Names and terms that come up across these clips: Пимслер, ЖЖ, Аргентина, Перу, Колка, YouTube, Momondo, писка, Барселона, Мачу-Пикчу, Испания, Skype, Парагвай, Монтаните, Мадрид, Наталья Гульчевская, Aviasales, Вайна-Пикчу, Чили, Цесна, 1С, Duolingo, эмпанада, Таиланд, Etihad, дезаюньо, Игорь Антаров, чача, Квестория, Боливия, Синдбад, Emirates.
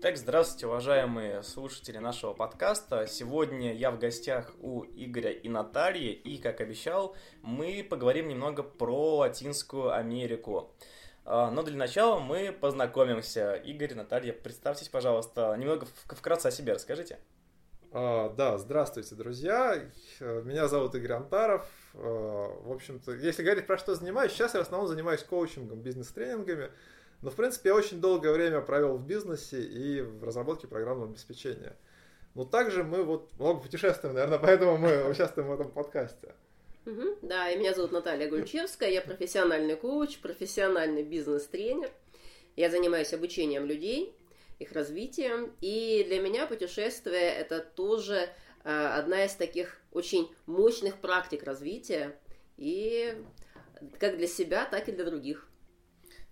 Так, здравствуйте, уважаемые слушатели нашего подкаста. Сегодня я в гостях у Игоря и Натальи, и, как обещал, мы поговорим немного про Латинскую Америку. Но для начала мы познакомимся. Игорь, Наталья, представьтесь, пожалуйста, немного вкратце о себе расскажите. Да, здравствуйте, друзья. Меня зовут Игорь Антаров. В общем-то, если говорить про что занимаюсь, сейчас я в основном занимаюсь коучингом, бизнес-тренингами. Но, в принципе, я очень долгое время провел в бизнесе и в разработке программного обеспечения. Но также мы много путешествуем, наверное, поэтому мы участвуем в этом подкасте. Да, и меня зовут Наталья Гульчевская, я профессиональный коуч, профессиональный бизнес-тренер. Я занимаюсь обучением людей, их развитием. И для меня путешествие – это тоже одна из таких очень мощных практик развития. И как для себя, так и для других.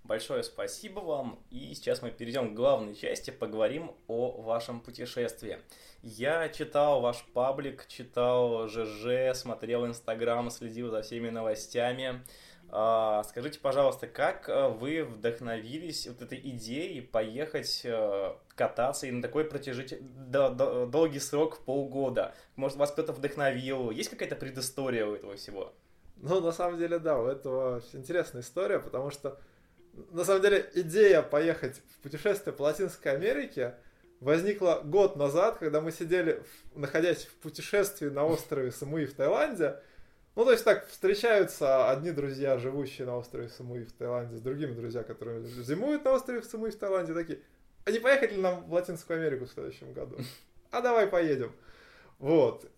Большое спасибо вам, и сейчас мы перейдем к главной части, поговорим о вашем путешествии. Я читал ваш паблик, читал ЖЖ, смотрел Инстаграм, следил за всеми новостями. Скажите, пожалуйста, как вы вдохновились этой идеей поехать кататься и на такой долгий срок в полгода? Может, вас кто-то вдохновил? Есть какая-то предыстория у этого всего? Ну, на самом деле, да, у этого интересная история, потому что на самом деле, идея поехать в путешествие по Латинской Америке возникла год назад, когда мы сидели, находясь в путешествии на острове Самуи в Таиланде. Ну, то есть так встречаются одни друзья, живущие на острове Самуи в Таиланде, с другими друзья, которые зимуют на острове Самуи в Таиланде, такие: а не поехать ли нам в Латинскую Америку в следующем году? А давай поедем.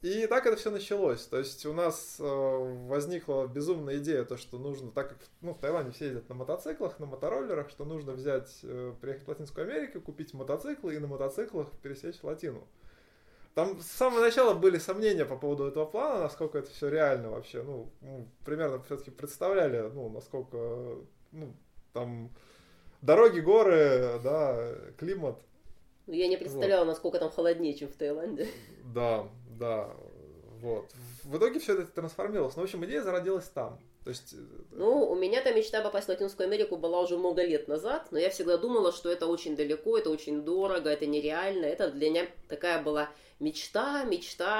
И так это все началось. То есть у нас возникла безумная идея, то, что нужно, так как в Таиланде все ездят на мотоциклах, на мотороллерах, что нужно приехать в Латинскую Америку, купить мотоциклы и на мотоциклах пересечь Латину. Там с самого начала были сомнения по поводу этого плана, насколько это все реально вообще. Примерно все-таки представляли, насколько там дороги, горы, да, климат. Я не представляла, насколько там холоднее, чем в Таиланде. Да. В итоге все это трансформировалось. Но, в общем, идея зародилась там. То есть... у меня-то мечта попасть в Латинскую Америку была уже много лет назад, но я всегда думала, что это очень далеко, это очень дорого, это нереально. Это для меня такая была мечта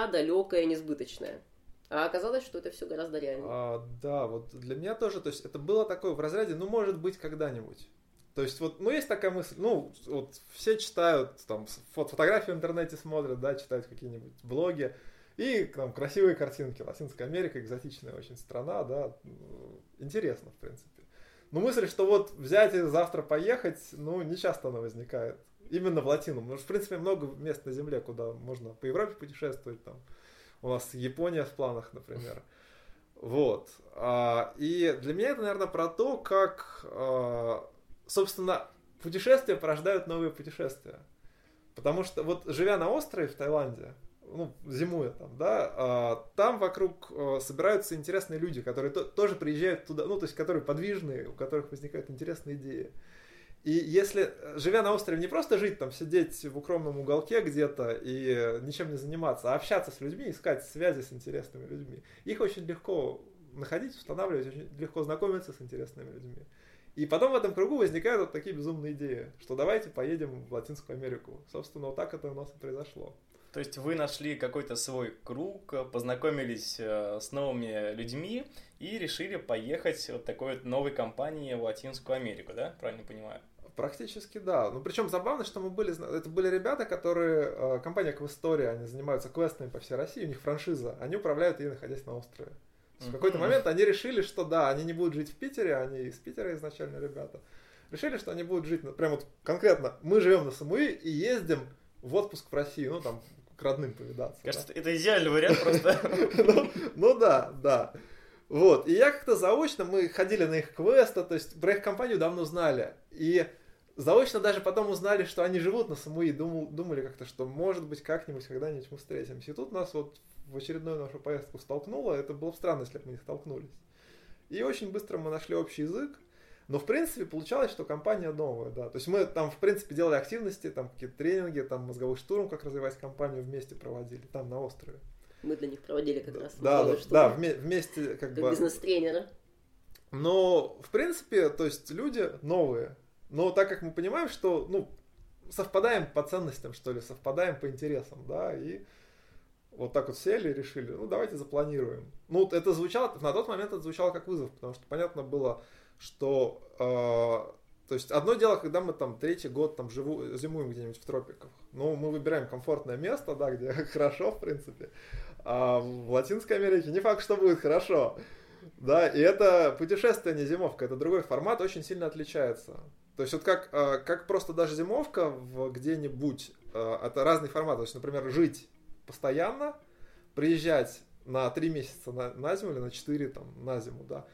далекая, несбыточная. А оказалось, что это все гораздо реальнее. Для меня тоже, то есть это было такое в разряде, может быть, когда-нибудь. То есть, есть такая мысль, все читают, там, фотографии в интернете смотрят, да, читают какие-нибудь блоги, и там красивые картинки, Латинская Америка, экзотичная очень страна, да, интересно, в принципе. Но мысль, что взять и завтра поехать, не часто она возникает, именно в Латину, потому что, в принципе, много мест на земле, куда можно по Европе путешествовать, там, у нас Япония в планах, например. И для меня это, наверное, про то, как... Собственно, путешествия порождают новые путешествия. Потому что, живя на острове в Таиланде, зимуя там, да, там вокруг собираются интересные люди, которые тоже приезжают туда, то есть, которые подвижные, у которых возникают интересные идеи. И если, живя на острове, не просто жить там, сидеть в укромном уголке где-то и ничем не заниматься, а общаться с людьми, искать связи с интересными людьми, их очень легко находить, устанавливать, очень легко знакомиться с интересными людьми. И потом в этом кругу возникают такие безумные идеи, что давайте поедем в Латинскую Америку. Собственно, так это у нас и произошло. То есть вы нашли какой-то свой круг, познакомились с новыми людьми и решили поехать такой новой компанией в Латинскую Америку, да? Правильно понимаю? Практически, да. Причем забавно, что это были ребята, которые... Компания Квестория, они занимаются квестами по всей России, у них франшиза, они управляют ей, находясь на острове. В какой-то момент они решили, что да, они не будут жить в Питере, они из Питера изначально ребята, решили, что они будут жить, прям конкретно, мы живем на Самуи и ездим в отпуск в Россию, к родным повидаться. Кажется, да. Это идеальный вариант просто. Да. И я как-то заочно, мы ходили на их квесты, то есть про их компанию давно знали, и заочно даже потом узнали, что они живут на Самуи, думали как-то, что может быть как-нибудь, когда-нибудь мы встретимся. И тут нас в очередную нашу поездку столкнуло, это было бы странно, если бы мы не столкнулись. И очень быстро мы нашли общий язык, но в принципе получалось, что компания новая, да. То есть мы там в принципе делали активности, там какие-то тренинги, там мозговой штурм, как развивать компанию вместе проводили, там на острове. Мы для них проводили как раз мозговой штурм. Да, вместе как бы... бизнес-тренера. Но в принципе, то есть люди новые, но так как мы понимаем, что совпадаем по ценностям, что ли, совпадаем по интересам, да, и вот так вот сели и решили, ну, давайте запланируем. Ну, это звучало, на тот момент это звучало как вызов, потому что понятно было, что, то есть, одно дело, когда мы там третий год там зимуем где-нибудь в тропиках, ну, мы выбираем комфортное место, да, где хорошо, в принципе, а в Латинской Америке не факт, что будет хорошо, да, и это путешествие, не зимовка, это другой формат, очень сильно отличается. То есть вот как просто даже зимовка где-нибудь, это разный формат. То есть, например, жить постоянно, приезжать на 3 месяца на зиму или на 4 там, на зиму, да,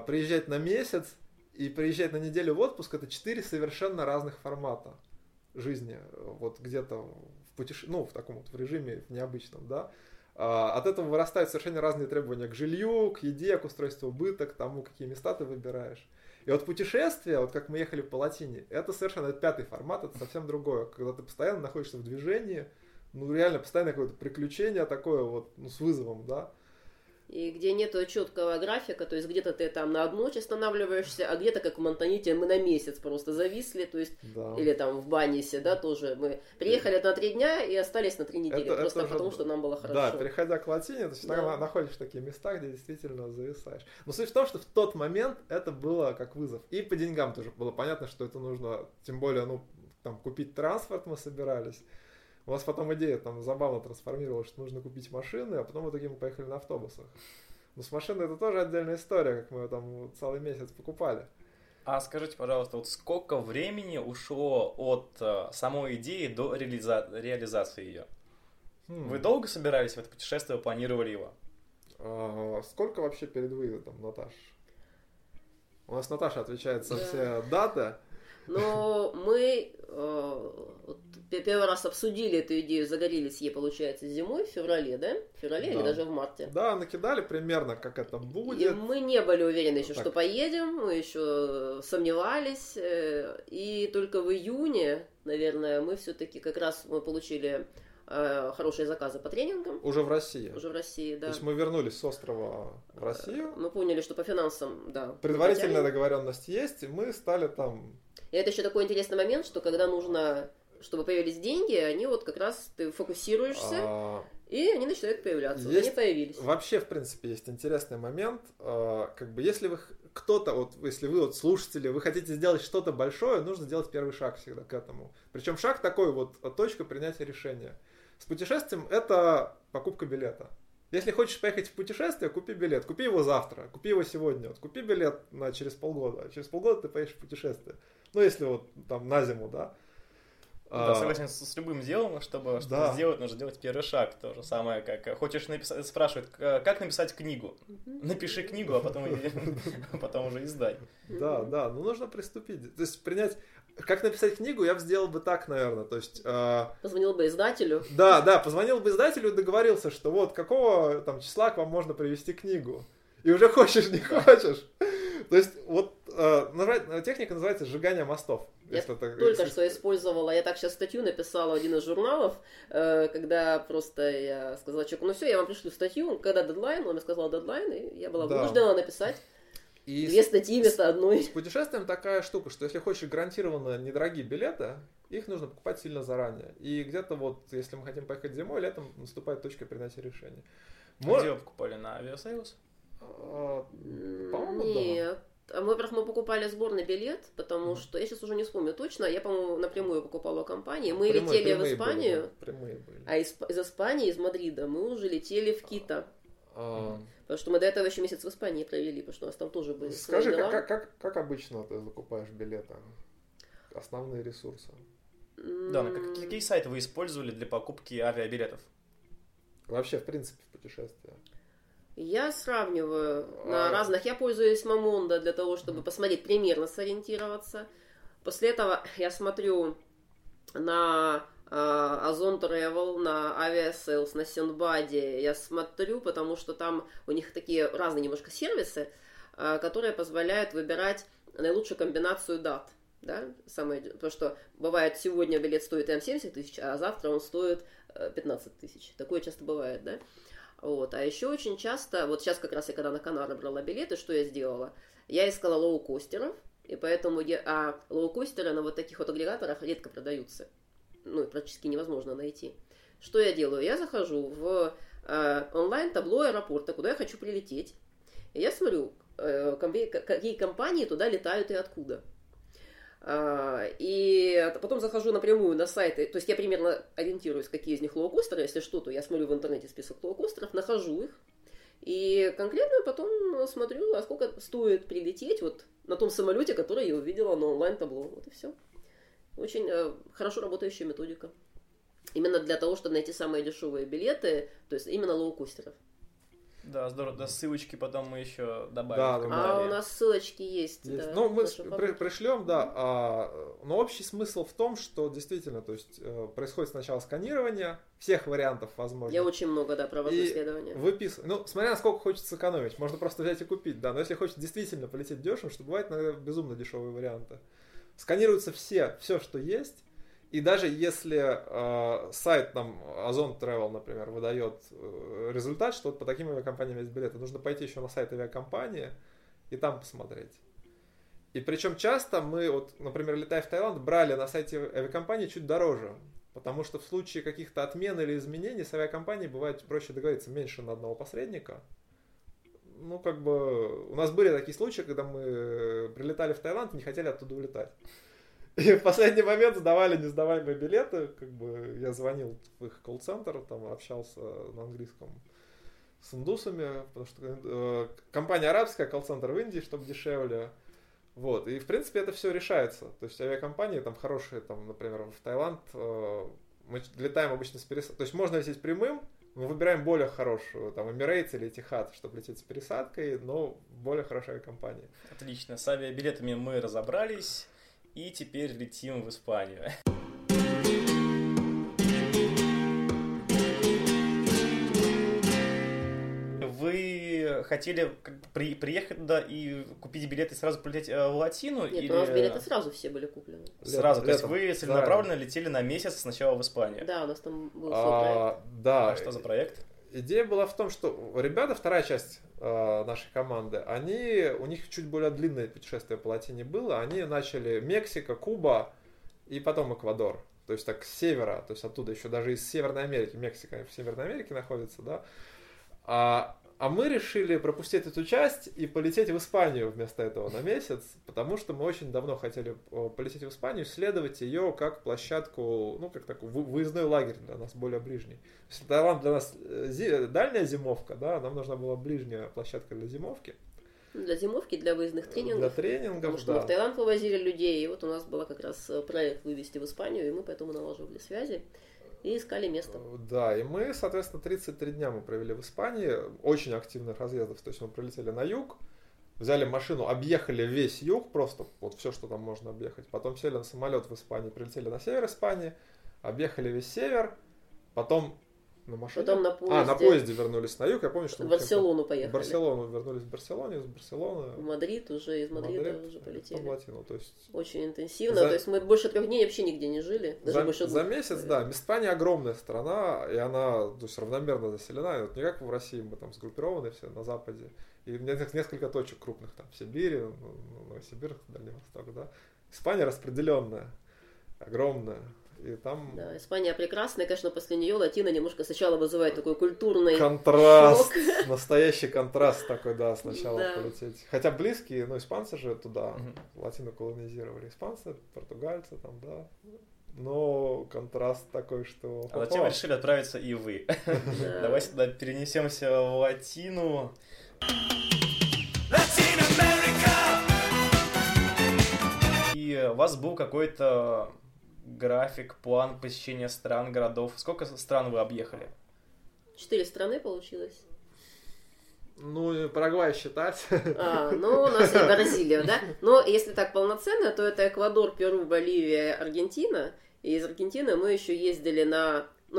приезжать на месяц и приезжать на неделю в отпуск, это 4 совершенно разных формата жизни, вот где-то в таком вот в режиме в необычном, да. От этого вырастают совершенно разные требования к жилью, к еде, к устройству быта, к тому, какие места ты выбираешь. И вот путешествие, вот как мы ехали по Латине, это совершенно это 5-й формат, это совсем другое. Когда ты постоянно находишься в движении, ну реально постоянно какое-то приключение такое вот, ну с вызовом, да. И где нет четкого графика, то есть где-то ты там на одну ночь останавливаешься, а где-то, как в Монтаните, мы на месяц просто зависли, то есть, да. Или там в Банисе, да, тоже мы приехали на 3 дня и остались на 3 недели, это просто уже... потому, что нам было хорошо. Да, переходя к Латине, то есть, да. Находишь такие места, где действительно зависаешь. Но суть в том, что в тот момент это было как вызов. И по деньгам тоже было понятно, что это нужно, тем более, ну, там, купить транспорт мы собирались. У нас потом идея там забавно трансформировалась, что нужно купить машины, а потом в итоге мы поехали на автобусах. Но с машиной это тоже отдельная история, как мы там целый месяц покупали. А скажите, пожалуйста, вот сколько времени ушло от самой идеи до реализации ее? Вы долго собирались в это путешествие, планировали его? Сколько вообще перед выездом, Наташ? У нас Наташа отвечает за все даты. Но мы первый раз обсудили эту идею, загорелись ей, получается, зимой, в феврале, да? В феврале, да. Или даже в марте. Да, накидали примерно, как это будет. И мы не были уверены еще, что поедем, мы еще сомневались. И только в июне, наверное, мы все-таки как раз мы получили хорошие заказы по тренингам. Уже в России. Уже в России, да. То есть мы вернулись с острова в Россию. Мы поняли, что по финансам, да. Предварительная договоренность есть, и мы стали там... И это еще такой интересный момент, что когда нужно, чтобы появились деньги, они вот как раз, ты фокусируешься, и они начинают появляться. Они появились. Вообще, в принципе, есть интересный момент. Как бы, если вы кто-то, вот если вы вот слушатели, вы хотите сделать что-то большое, нужно делать первый шаг всегда к этому. Причем шаг такой вот, точка принятия решения. С путешествием это покупка билета. Если хочешь поехать в путешествие, купи билет. Купи его завтра, купи его сегодня. Вот, купи билет на через полгода. Через полгода ты поедешь в путешествие. Ну, если вот там на зиму, да. Да, согласен с любым делом, чтобы что-то сделать, нужно делать первый шаг. То же самое, как хочешь написать, спрашивают, как написать книгу. Напиши книгу, а потом уже издай. Да, да, ну нужно приступить. То есть принять... Как написать книгу, я бы сделал бы так, наверное. То есть, позвонил бы издателю. Да, да, позвонил бы издателю и договорился, что вот какого там числа к вам можно привезти книгу. И уже хочешь, не хочешь. То есть, вот техника называется сжигание мостов. Я только что использовала, я так сейчас статью написала в один из журналов, когда просто я сказала человеку, ну все, я вам пришлю статью, когда дедлайн, он мне сказал дедлайн, и я была вынуждена написать. И 2 статьи вместо одной. С путешествием такая штука, что если хочешь гарантированно недорогие билеты, их нужно покупать сильно заранее. И где-то вот, если мы хотим поехать зимой, летом наступает точка принятия решения. Где вы покупали? На Aviasales? По-моему, нет. Да. Мы покупали сборный билет, потому что, я сейчас уже не вспомню точно, я, по-моему, напрямую покупала у компании. Мы летели в Испанию, были. А из Испании, из Мадрида, мы уже летели в Кито. Потому что мы до этого еще месяц в Испании провели, потому что у нас там тоже были. Скажи, как обычно ты закупаешь билеты? Основные ресурсы. Да, какие сайты вы использовали для покупки авиабилетов? Вообще, в принципе, в путешествии. Я сравниваю на разных. Я пользуюсь Momondo для того, чтобы посмотреть, примерно сориентироваться. После этого я смотрю на... Озон Travel, на Aviasales, на Синдбаде я смотрю, потому что там у них такие разные немножко сервисы, которые позволяют выбирать наилучшую комбинацию дат. Да? Потому что бывает, сегодня билет стоит 70 тысяч, а завтра он стоит 15 тысяч. Такое часто бывает, да? Вот. А еще очень часто, вот сейчас как раз я когда на Канары брала билеты, что я сделала? Я искала лоукостеров, И поэтому лоукостеры на вот таких вот агрегаторах редко продаются. Ну, практически невозможно найти. Что я делаю? Я захожу в онлайн-табло аэропорта, куда я хочу прилететь. И я смотрю, какие компании туда летают и откуда. И потом захожу напрямую на сайты, то есть я примерно ориентируюсь, какие из них лоукостеры, если что, то я смотрю в интернете список лоукостеров, нахожу их, и конкретно потом смотрю, а сколько стоит прилететь вот на том самолете, который я увидела на онлайн-табло. Вот и все. Очень хорошо работающая методика. Именно для того, чтобы найти самые дешевые билеты, то есть именно лоукостеров. Да, здорово. Да, ссылочки потом мы еще добавим. Да, у нас ссылочки есть. Да, ну, мы пришлем, да. Но общий смысл в том, что действительно, то есть происходит сначала сканирование всех вариантов возможно. Я очень много, да, провожу исследования. Ну, смотря насколько хочется сэкономить, можно просто взять и купить, да. Но если хочется действительно полететь дешево, что бывает иногда безумно дешевые варианты. Сканируются все, что есть. И даже если сайт там Ozon Travel, например, выдает результат, что вот по таким авиакомпаниям есть билеты, нужно пойти еще на сайт авиакомпании и там посмотреть. И причем часто мы, вот, например, летая в Таиланд, брали на сайте авиакомпании чуть дороже, потому что в случае каких-то отмен или изменений с авиакомпанией бывает проще договориться меньше на одного посредника. Ну, как бы у нас были такие случаи, когда мы прилетали в Таиланд и не хотели оттуда улетать. И в последний момент сдавали несдаваемые билеты, как бы я звонил в их колл-центр, там общался на английском с индусами, потому что компания арабская, колл-центр в Индии, чтобы дешевле, вот, и в принципе это все решается, то есть авиакомпании там хорошие, там, например, в Таиланд мы летаем обычно с пересадкой, то есть можно лететь прямым, мы выбираем более хорошую, там, Emirates или Etihad, чтобы лететь с пересадкой, но более хорошая авиакомпания. Отлично, с авиабилетами мы разобрались. И теперь летим в Испанию. Вы хотели приехать туда и купить билеты и сразу полететь в Латину? Нет, или... у нас билеты сразу все были куплены. Сразу, летом. То есть вы целенаправленно летели на месяц сначала в Испанию? Да, у нас там был проект. Да. А что за проект? Идея была в том, что ребята, вторая часть нашей команды, у них чуть более длинное путешествие по Латине было. Они начали Мексика, Куба и потом Эквадор. То есть так с севера, то есть оттуда еще даже из Северной Америки. Мексика в Северной Америке находится, да. А мы решили пропустить эту часть и полететь в Испанию вместо этого на месяц, потому что мы очень давно хотели полететь в Испанию, исследовать ее как площадку, ну, как такой выездной лагерь для нас, более ближний. То есть Таиланд для нас дальняя зимовка, да, нам нужна была ближняя площадка для зимовки. Для зимовки, для выездных тренингов. Для тренингов, потому что мы в Таиланд вывозили людей, и вот у нас был как раз проект вывести в Испанию, и мы поэтому налаживали связи. И искали место. Да, и мы, соответственно, 33 дня мы провели в Испании, очень активных разъездов, то есть мы прилетели на юг, взяли машину, объехали весь юг, просто вот все, что там можно объехать, потом сели на самолет в Испании, прилетели на север Испании, объехали весь север, потом на машине, потом на поезде вернулись на юг, я помню, что мы в Барселону поехали. В Барселону вернулись, из Барселоны. В Мадрид уже, из Мадрида уже полетели. В Латину, то есть... Очень интенсивно, то есть мы больше 3 дней вообще нигде не жили. Даже за месяц, да. Испания огромная страна, и она, то есть, равномерно заселена, и вот не как в России, мы там сгруппированы все на западе, и несколько точек крупных, там в Сибири, Новосибирск, Дальний Восток, да. Испания распределенная, огромная. И там... Да, Испания прекрасная, конечно, после нее Латина немножко сначала вызывает такой культурный контраст, шок. Настоящий контраст такой, да, сначала полететь. Хотя близкие, но испанцы же туда, Латину колонизировали, испанцы, португальцы там, да. Но контраст такой, что... А зачем решили отправиться и вы? Давайте тогда перенесемся в Латину. И у вас был какой-то... график, план посещения стран, городов. Сколько стран вы объехали? 4 страны получилось. Ну, Парагвай считать. У нас и Бразилия, да? Но если так полноценно, то это Эквадор, Перу, Боливия, Аргентина. И из Аргентины мы еще ездили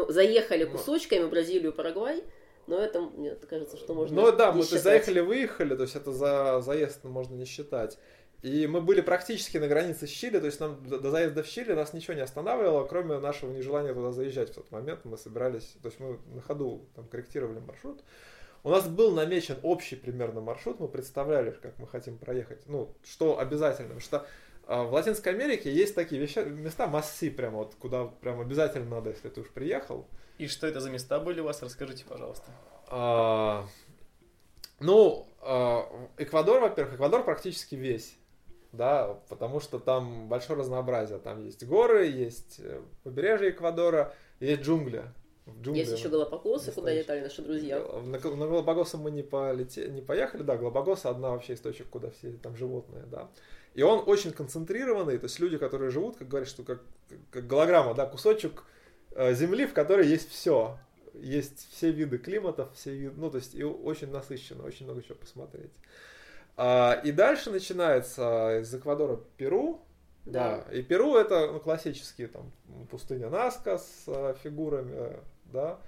заехали кусочками в Бразилию, Парагвай. Но это, мне кажется, что можно не считать. Ну да, мы заехали-выехали, то есть это за заезд можно не считать. И мы были практически на границе с Чили, то есть нам до заезда в Чили нас ничего не останавливало, кроме нашего нежелания туда заезжать в тот момент. Мы собирались, то есть мы на ходу там корректировали маршрут. У нас был намечен общий примерно маршрут, мы представляли, как мы хотим проехать, ну, что обязательно, потому что в Латинской Америке есть такие места, масси прям вот, куда прям обязательно надо, если ты уж приехал. И что это за места были у вас, расскажите, пожалуйста. Эквадор, во-первых, Эквадор практически весь, да, потому что там большое разнообразие, там есть горы, есть побережье Эквадора, есть джунгли. Есть еще Галапагосы, куда летали наши друзья. На Галапагосы мы не поехали, да, Галапагосы одна вообще из точек, куда все там животные, да. И он очень концентрированный, то есть люди, которые живут, как говорят, что как голограмма, да, кусочек земли, в которой есть все. Есть все виды климатов, все виды, ну, то есть и очень насыщенно, очень много чего посмотреть. И дальше начинается из Эквадора Перу. Да. И Перу это классические там пустыня Наска с фигурами, да.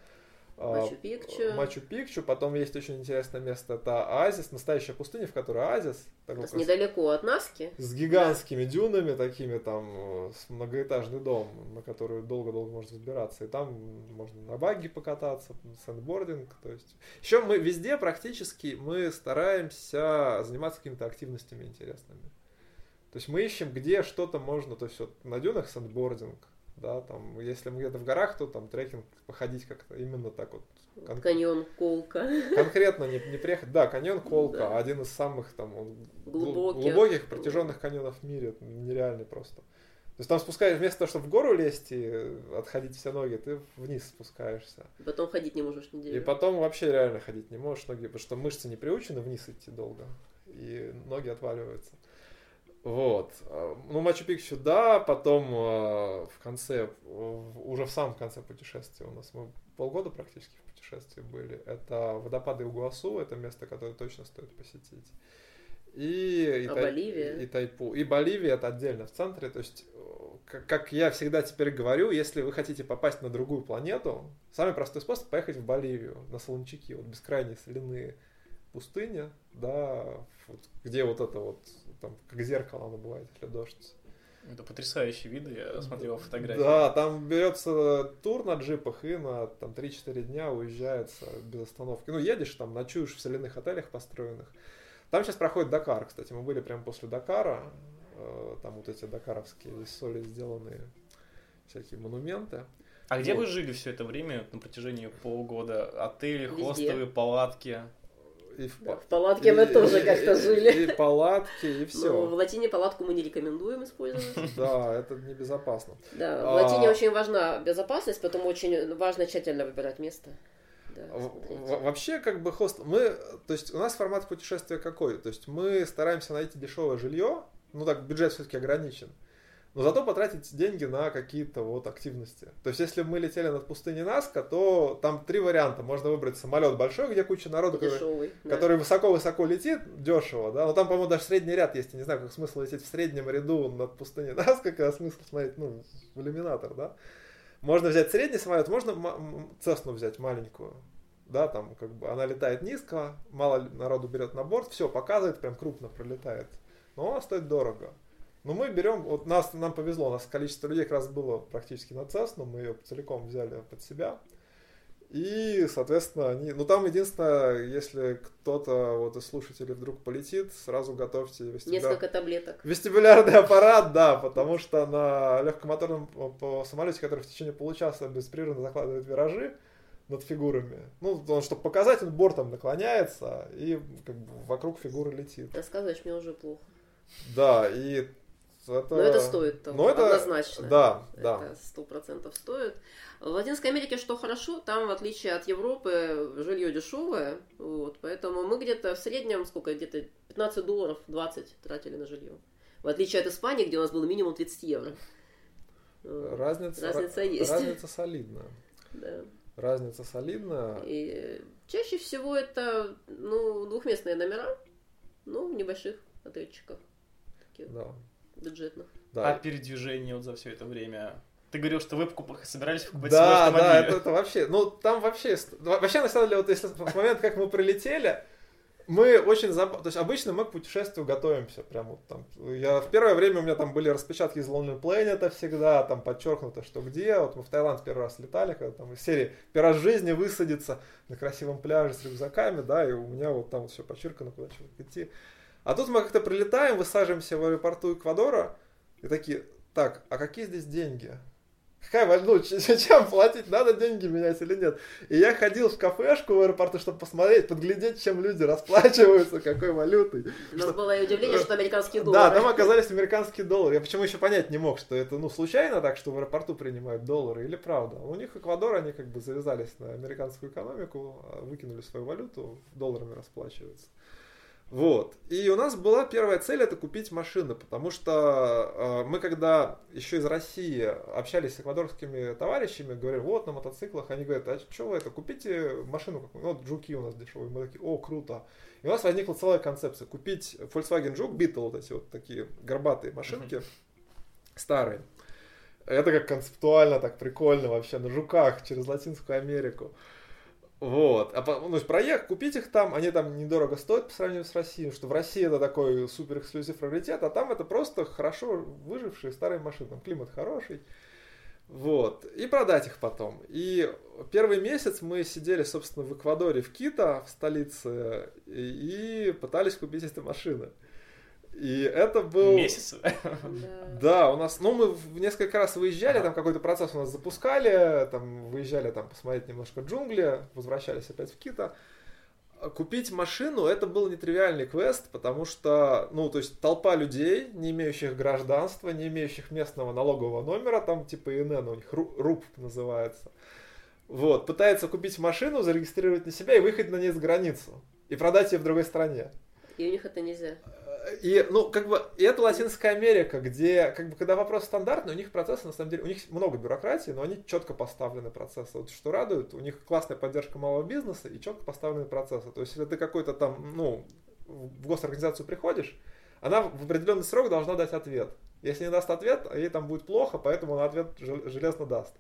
Мачу-Пикчу. Мачу-Пикчу, потом есть очень интересное место, это Оазис, настоящая пустыня, в которой Оазис. Недалеко от Наски. С гигантскими дюнами такими, там, с многоэтажный дом, на который долго-долго можно взбираться. И там можно на багги покататься, сэндбординг. То есть... Еще мы везде практически мы стараемся заниматься какими-то активностями интересными. То есть мы ищем, где что-то можно, то есть вот на дюнах сэндбординг. Да, там, если мы где-то в горах, то там трекинг походить как-то именно так вот. Каньон Колка. Конкретно не приехать. Да, каньон Колка, да. Один из самых там глубоких протяженных каньонов в мире, нереальный просто. То есть там спускаешь, вместо того, чтобы в гору лезть и отходить все ноги, ты вниз спускаешься. И потом ходить не можешь неделю. И потом вообще реально ходить не можешь ноги, потому что мышцы не приучены вниз идти долго, и ноги отваливаются. Вот. Ну, Мачу-Пикчу, да, потом в конце, уже в самом конце путешествия у нас, мы полгода практически в путешествии были, это водопады Игуасу, это место, которое точно стоит посетить. Боливия? И Тайпу. И Боливия, это отдельно в центре, то есть, как я всегда теперь говорю, если вы хотите попасть на другую планету, самый простой способ поехать в Боливию, на Солончаки, вот бескрайние соляные пустыня, да, вот, где вот это вот, там, как зеркало оно бывает, если дождь. Это потрясающие виды, я смотрел фотографии. Да, там берется тур на джипах и на там, 3-4 дня уезжается без остановки. Ну, едешь там, ночуешь в соляных отелях построенных. Там сейчас проходит Дакар, кстати, мы были прямо после Дакара, там вот эти дакаровские из соли сделанные всякие монументы. А где вы жили все это время на протяжении полгода? Отели, везде. Хостелы, палатки? В палатке мы тоже как-то жили. И палатки, и все. Но в Латине палатку мы не рекомендуем использовать. Да, это небезопасно. Да, в Латине очень важна безопасность, поэтому очень важно тщательно выбирать место. Да, вообще, как бы хостел. То есть у нас формат путешествия какой? То есть мы стараемся найти дешевое жилье, ну так бюджет все-таки ограничен, но зато потратить деньги на какие-то вот активности. То есть, если мы летели над пустыней Наска, то там три варианта. Можно выбрать самолет большой, где куча народу, дешевый, который высоко-высоко летит, дешево, да. Но там, по-моему, даже средний ряд есть. Я не знаю, как смысл лететь в среднем ряду над пустыней Наска, когда смысл смотреть, ну, в иллюминатор, да. Можно взять средний самолет, можно Цесну взять маленькую, да, там, как бы, она летает низко, мало народу берет на борт, все, показывает, прям крупно пролетает. Но она стоит дорого. Но мы берем, вот нам повезло, у нас количество людей как раз было практически на Цесну, мы ее целиком взяли под себя. И, соответственно, они... Ну, там единственное, если кто-то вот из слушателей вдруг полетит, сразу готовьте несколько таблеток. Вестибулярный аппарат, да, потому что на легкомоторном самолете, который в течение получаса беспрерывно закладывает виражи над фигурами. Ну, он, чтобы показать, он бортом наклоняется и как бы вокруг фигуры летит. Рассказываешь, мне уже плохо. Да, и... Но это стоит того, однозначно. Да, это 100% стоит. В Латинской Америке что хорошо, там, в отличие от Европы, жилье дешевое. Вот, поэтому мы где-то в среднем, где-то $15, 20 тратили на жилье. В отличие от Испании, где у нас было минимум 30 евро. Разница есть. Разница солидная. Да. Разница солидная. И чаще всего это двухместные номера, в небольших отельчиках. Да. Бюджетно. Да. А передвижение вот за все это время? Ты говорил, что вы собирались покупать свой автомобиль. Да, это вообще... Ну, там вообще... Вообще, на самом деле, вот если с момента, как мы прилетели, мы очень то есть обычно мы к путешествию готовимся. Прям вот там. Я в первое время у меня там были распечатки из Lonely Planet всегда, там подчеркнуто, что где. Вот мы в Таиланд первый раз летали, когда там из серии «Первый раз в жизни высадиться на красивом пляже с рюкзаками», да, и у меня вот там вот все подчеркано, куда человек идти. А тут мы как-то прилетаем, высаживаемся в аэропорту Эквадора и такие: так, а какие здесь деньги? Какая валюта? Чем платить? Надо деньги менять или нет? И я ходил в кафешку в аэропорту, чтобы посмотреть, подглядеть, чем люди расплачиваются, какой валютой. Но было и удивление, что американские доллары. Да, там оказались американские доллары. Я почему еще понять не мог, что это, ну, случайно так, что в аэропорту принимают доллары или правда. У них Эквадор, они как бы завязались на американскую экономику, выкинули свою валюту, долларами расплачиваются. Вот. И у нас была первая цель — это купить машины, потому что мы, когда еще из России общались с эквадорскими товарищами, говорили: вот на мотоциклах, они говорят: а что вы это, купите машину какую-нибудь, вот жуки у нас дешевые, мы такие: о, круто. И у нас возникла целая концепция: купить Volkswagen Beetle, вот эти вот такие горбатые машинки, старые. Это как концептуально, так прикольно вообще, на жуках через Латинскую Америку. Вот, ну, проехать, купить их там, они там недорого стоят по сравнению с Россией, что в России это такой супер эксклюзив, раритет, а там это просто хорошо выжившие старые машины, там климат хороший, вот, и продать их потом. И первый месяц мы сидели, собственно, в Эквадоре, в Кито, в столице, и пытались купить эти машины. И это был... Месяц. Да, у нас... Ну, мы в несколько раз выезжали, там какой-то процесс у нас запускали, там выезжали там посмотреть немножко джунгли, возвращались опять в Кито. Купить машину — это был нетривиальный квест, потому что, ну, то есть толпа людей, не имеющих гражданства, не имеющих местного налогового номера, там типа ИНН у них, РУП называется, вот, пытается купить машину, зарегистрировать на себя и выехать на ней за границу, и продать ее в другой стране. И у них это нельзя. И, ну, как бы, и это Латинская Америка, где, как бы, когда вопрос стандартный, у них процессы, на самом деле, у них много бюрократии, но они четко поставлены процессы. Вот что радует, у них классная поддержка малого бизнеса и четко поставленные процессы. То есть, если ты какой-то там, ну, в госорганизацию приходишь, она в определенный срок должна дать ответ. Если не даст ответ, ей там будет плохо, поэтому она ответ железно даст.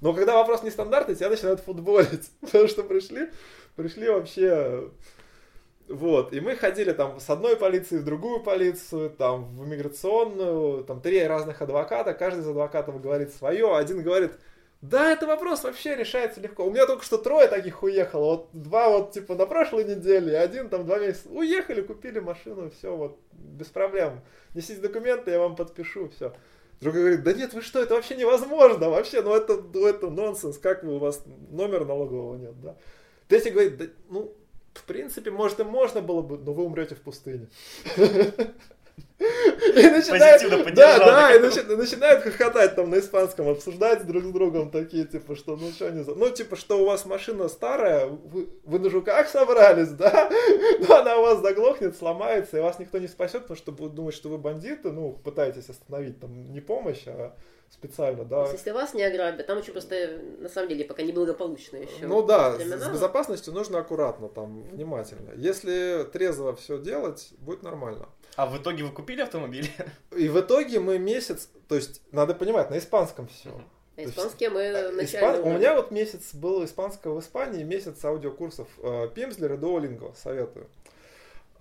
Но когда вопрос нестандартный, тебя начинают футболить, потому что пришли вообще... Вот, и мы ходили там с одной полиции в другую полицию, там в иммиграционную, там 3 разных адвоката, каждый из адвокатов говорит свое, один говорит: да, это вопрос вообще решается легко, у меня только что 3 таких уехало, вот 2 вот типа на прошлой неделе, один там 2 месяца, уехали, купили машину, все, вот, без проблем, несите документы, я вам подпишу, все. Другой говорит: да нет, вы что, это вообще невозможно, вообще, ну это нонсенс, как вы, у вас номера налогового нет, да. Третий говорит: да, ну... В принципе, может, и можно было бы, но вы умрете в пустыне. Позитивно поддержал. Да, и начинают хохотать там на испанском, обсуждать друг с другом такие, типа, что ну что не за... Ну, типа, что у вас машина старая, вы на жуках собрались, да? Но она у вас заглохнет, сломается, и вас никто не спасет, потому что будут думать, что вы бандиты, ну, пытаетесь остановить там не помощь, а... специально, да. Если вас не ограбят, там очень просто, на самом деле, пока неблагополучно еще. Ну да, с безопасностью нужно аккуратно, там, внимательно. Если трезво все делать, будет нормально. А в итоге вы купили автомобиль? И в итоге мы месяц, то есть, надо понимать, на испанском все. На испанском мы начали. У меня вот месяц был испанского в Испании, месяц аудиокурсов Пимслера и Duolingo, советую.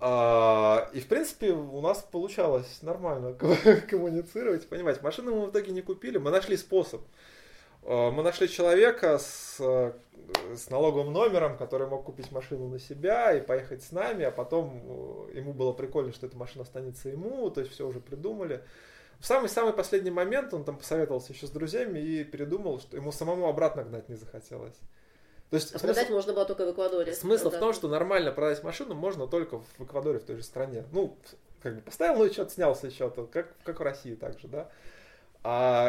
И, в принципе, у нас получалось нормально коммуницировать, понимать. Машину мы в итоге не купили, мы нашли способ. Мы нашли человека с налоговым номером, который мог купить машину на себя и поехать с нами, а потом ему было прикольно, что эта машина останется ему, то есть все уже придумали. В самый-самый последний момент он там посоветовался еще с друзьями и передумал, что ему самому обратно гнать не захотелось. То есть, продать можно было только в Эквадоре. Смысл в том, что нормально продать машину можно только в Эквадоре, в той же стране. Ну, как бы поставил на учет, снялся с учета, как в России также, да.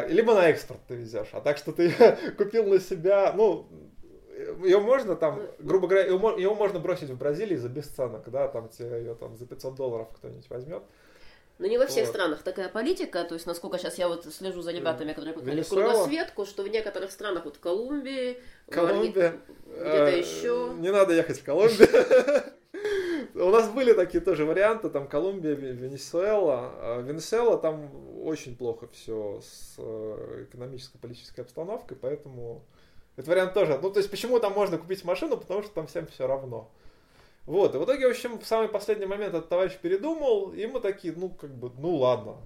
Либо на экспорт ты везешь. А так что ты купил на себя, ну, ее можно там, грубо говоря, его можно бросить в Бразилии за бесценок, да, там тебе ее там за $500 кто-нибудь возьмет. Но не во всех странах такая политика, то есть, насколько сейчас я вот слежу за ребятами, которые попали в кругосветку, что в некоторых странах, вот в Колумбии, где-то еще... Не надо ехать в Колумбию. У нас были такие тоже варианты, там Колумбия, Венесуэла. Венесуэла, там очень плохо все с экономической, политической обстановкой, поэтому этот вариант тоже... Ну, то есть, почему там можно купить машину, потому что там всем все равно. Вот, и в итоге, в общем, в самый последний момент этот товарищ передумал, и мы такие, ладно,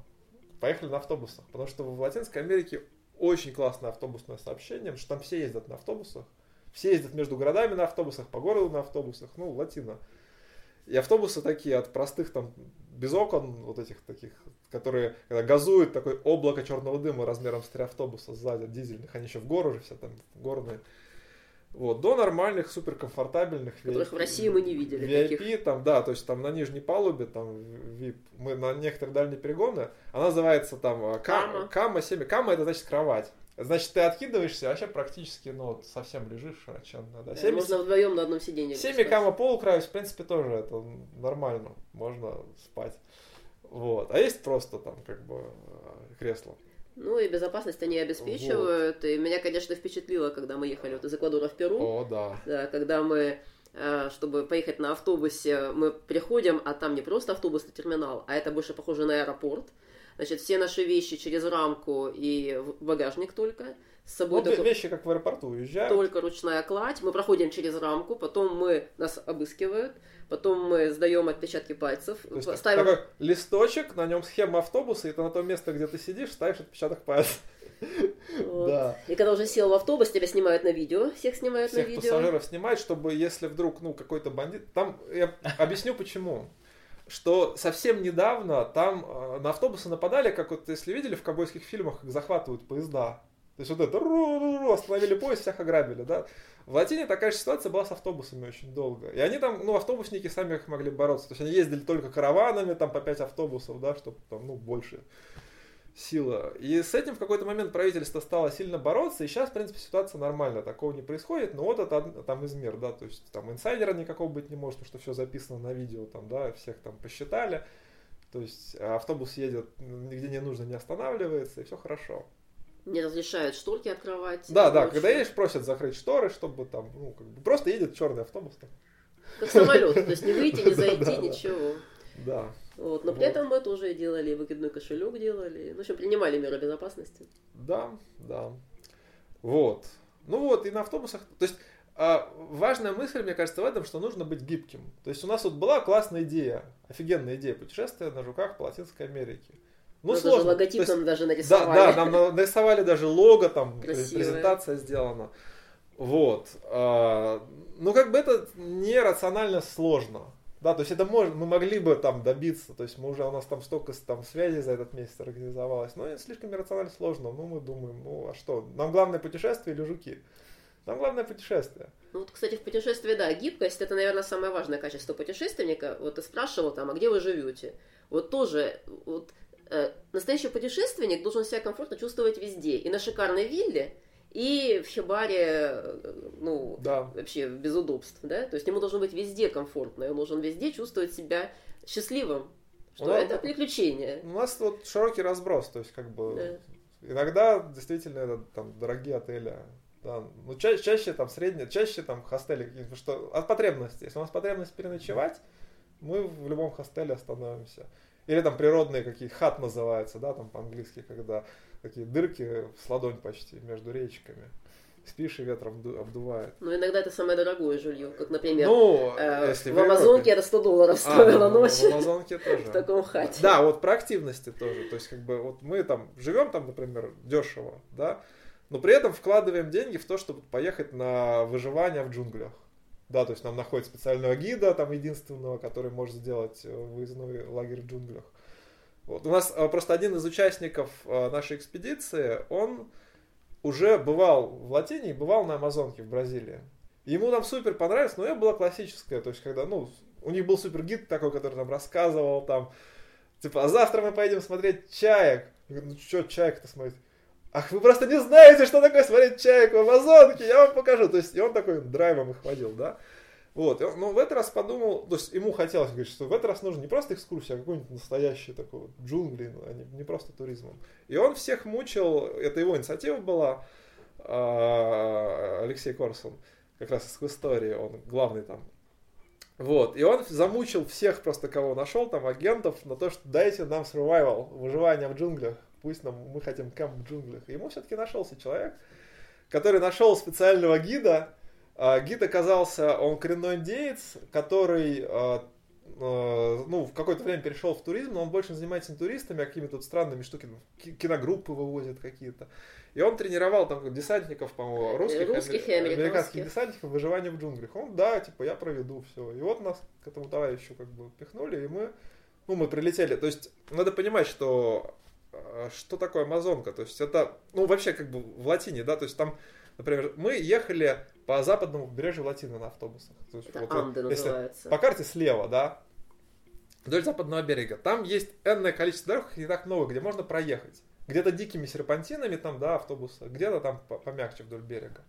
поехали на автобусах, потому что в Латинской Америке очень классное автобусное сообщение, потому что там все ездят на автобусах, все ездят между городами на автобусах, по городу на автобусах, латино. И автобусы такие от простых там, без окон, вот этих таких, которые когда газуют, такое облако черного дыма размером с 3 автобуса сзади, дизельных, они еще в гору же все там, горные. Вот, до нормальных, суперкомфортабельных. Которых в России мы не видели. VIP, таких. Там, да, то есть там на нижней палубе, там VIP, мы на некоторые дальние перегоны, она называется там кама. Кама это значит кровать. Значит, ты откидываешься, вообще практически, совсем лежишь широченно. Да. Можно вдвоем на одном сиденье. 7 кама полукровь, в принципе, тоже это нормально, можно спать. Вот. А есть просто там кресло. И безопасность они обеспечивают. Вот. И меня, конечно, впечатлило, когда мы ехали из Эквадора в Перу. О, да. Да, когда мы, чтобы поехать на автобусе, мы приходим, а там не просто автобусный терминал, а это больше похоже на аэропорт. Значит, все наши вещи через рамку и багажник только. С собой вещи, как в аэропорту, уезжают. Только ручная кладь. Мы проходим через рамку, потом нас обыскивают, потом мы сдаем отпечатки пальцев. То есть, ставим... такой листочек, на нем схема автобуса, и ты на то место, где ты сидишь, ставишь отпечаток пальцев. Вот. Да. И когда уже сел в автобус, тебя снимают на видео, всех пассажиров снимают, чтобы если вдруг, какой-то бандит... Там, я объясню почему. Что совсем недавно там на автобусы нападали, как вот если видели в ковбойских фильмах, как захватывают поезда. То есть остановили поезд, всех ограбили, да. В Латине такая же ситуация была с автобусами очень долго. И они там, автобусники сами их могли бороться. То есть они ездили только караванами, там по 5 автобусов, да, чтобы там, больше сила. И с этим в какой-то момент правительство стало сильно бороться, и сейчас, в принципе, ситуация нормальная, такого не происходит, но вот это там измер, да, то есть там инсайдера никакого быть не может, потому что все записано на видео, там, да, всех там посчитали, то есть автобус едет, нигде не нужно, не останавливается, и все хорошо. Не разрешают шторки открывать. Да, да, когда едешь, просят закрыть шторы, чтобы там, просто едет черный автобус. Как самолет, то есть не выйти, не зайти, ничего. Да. Вот, но при этом мы тоже делали, выкидной кошелек делали, в общем, принимали меры безопасности. Да, да. Вот. И на автобусах, то есть важная мысль, мне кажется, в этом, что нужно быть гибким. То есть у нас была классная идея, офигенная идея путешествия на жуках по Латинской Америке. Сложно. Логотип нам даже нарисовали. Да, да, нам нарисовали даже лого, там красивая презентация сделана. Вот. Это нерационально сложно. Да, то есть это мы могли бы там добиться, то есть у нас там столько там связей за этот месяц организовалось, но слишком иррационально сложно, мы думаем, а что, нам главное путешествие или жуки? Нам главное путешествие. Кстати, в путешествии, да, гибкость, это, наверное, самое важное качество путешественника, ты спрашивал там, а где вы живете? Настоящий путешественник должен себя комфортно чувствовать везде, и на шикарной вилле, и в хибаре, да. Вообще без удобств, да? То есть ему должно быть везде комфортно, и он должен везде чувствовать себя счастливым, что это приключение. У нас широкий разброс, то есть да. Иногда действительно это там дорогие отели, да, чаще там средние, чаще там хостели, что от потребности. Если у нас потребность переночевать, мы в любом хостеле остановимся. Или там природные какие-то, хат называется, да, там по-английски, когда такие дырки с ладонь почти между речками. Спишь и ветром обдувает. Иногда это самое дорогое жилье, как, например, в Амазонке это $100 стоило ночь. В Амазонке тоже. В таком хате. Да, про активности тоже. То есть, мы там живем там, например, дешево, да, но при этом вкладываем деньги в то, чтобы поехать на выживание в джунглях. Да, то есть нам находят специального гида, там единственного, который может сделать выездной лагерь в джунглях. Вот. У нас просто один из участников нашей экспедиции, он уже бывал в Латине и бывал на Амазонке в Бразилии. Ему там супер понравилось, но я была классическая, то есть когда, у них был супер гид такой, который там рассказывал, там, типа, а завтра мы поедем смотреть чаек. Я говорю, что чаек-то смотреть? Ах, вы просто не знаете, что такое смотреть чаек в Амазонке, я вам покажу. То есть, и он такой драйвом их водил, да. Вот, но в этот раз подумал, то есть, ему хотелось говорить, что в этот раз нужно не просто экскурсия, а какой-нибудь настоящий такой джунгли, а не просто туризмом. И он всех мучил, это его инициатива была, Алексей Корсон, как раз из Квестории, он главный там. Вот, и он замучил всех просто, кого нашел, там, агентов, на то, что дайте нам survival, выживание в джунглях. Пусть мы хотим кэмп в джунглях. И ему все-таки нашелся человек, который нашел специального гида, Гид оказался, он коренной индеец, который в какое-то время перешел в туризм, но он больше занимается не туристами, а какими-то вот странными штуками, киногруппы вывозят какие-то. И он тренировал там десантников, по-моему, русских и американских десантников выживания в джунглях. Он, да, типа, я проведу все. И вот нас к этому товарищу как бы пихнули, и мы прилетели. То есть надо понимать, что такое Амазонка. То есть это, вообще как бы в латине, да, то есть там, например, мы ехали по западному побережью Латины на автобусах. То есть, это Анды называется. По карте слева, да, вдоль западного берега. Там есть энное количество дорог, не так много, где можно проехать. Где-то дикими серпантинами там, да, автобусы, где-то там помягче вдоль берега.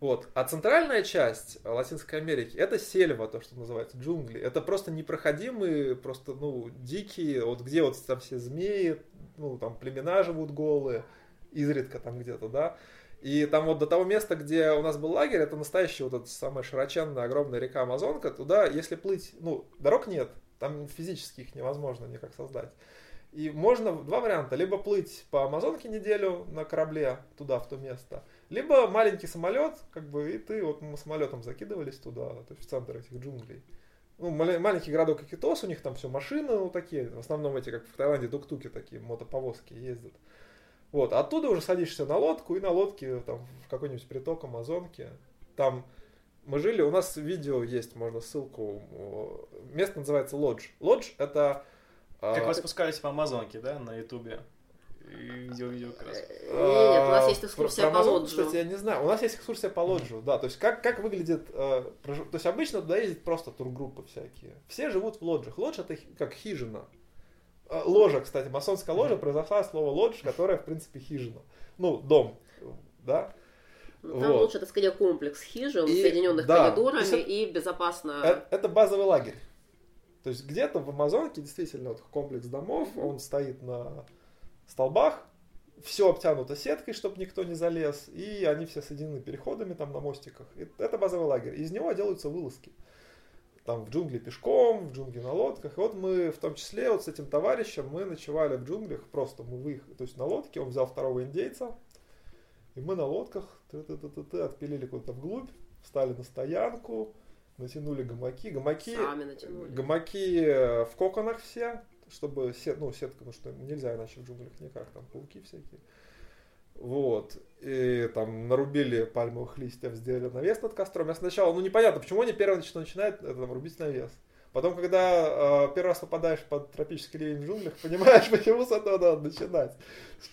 Вот. А центральная часть Латинской Америки — это сельва, то, что называется, джунгли. Это просто непроходимые, просто, дикие, вот где вот там все змеи, там племена живут голые, изредка там где-то, да. И там вот до того места, где у нас был лагерь, это настоящая вот эта самая широченная огромная река Амазонка. Туда, если плыть, дорог нет, там физически их невозможно никак создать. И можно два варианта: либо плыть по Амазонке неделю на корабле туда, в то место, либо маленький самолет, как бы, и ты, вот мы самолетом закидывались туда, то есть в центр этих джунглей. Маленький городок Китос, у них там все машины, такие, в основном эти, как в Таиланде, тук-туки такие, мотоповозки ездят. Вот, оттуда уже садишься на лодку, и на лодке там в какой-нибудь приток Амазонки, там... Мы жили, у нас видео есть, можно ссылку, место называется Лодж. Лодж — это... Как вы спускались по Амазонке, да, на Ютубе? Видео как раз. Нет, у нас есть экскурсия по Лоджу. Кстати, я не знаю. У нас есть экскурсия по Лоджу, да. То есть как выглядит... То есть обычно туда ездят просто тургруппы всякие. Все живут в лоджах. Лодж — это как хижина. Ложа, кстати, масонская ложа, произошла слово лодж, которое, в принципе, хижина. Дом, да. Там вот. Лучше, это скорее комплекс хижин, соединенных коридорами и безопасно. Это базовый лагерь. То есть где-то в Амазонке действительно вот комплекс домов, он стоит на столбах, все обтянуто сеткой, чтобы никто не залез, и они все соединены переходами там на мостиках. И это базовый лагерь. Из него делаются вылазки. Там в джунгли пешком, в джунгли на лодках. И вот мы в том числе вот с этим товарищем мы ночевали в джунглях, просто мы выехали, то есть на лодке, он взял второго индейца. И мы на лодках отпилили куда-то вглубь, встали на стоянку, натянули гамаки. Сами натянули. Гамаки в коконах все, чтобы сетка, потому что нельзя иначе в джунглях никак, там пауки всякие. Вот. И там нарубили пальмовых листьев, сделали навес над костром. Я сначала, непонятно, почему они первое начинают рубить навес. Потом, когда первый раз попадаешь под тропический ливень в джунглях, понимаешь, почему с этого надо начинать.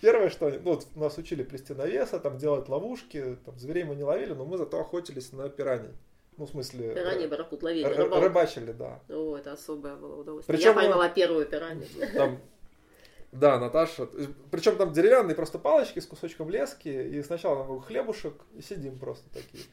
Первое, что нас учили плести навесы, там делать ловушки, там зверей мы не ловили, но мы зато охотились на пираний. В смысле... Пираньи, барракуд ловили. Рыбачили, да. Это особое было удовольствие. Причем я поймала первую пиранью. Да, Наташа. Причем там деревянные просто палочки с кусочком лески. И сначала там хлебушек, и сидим просто такие.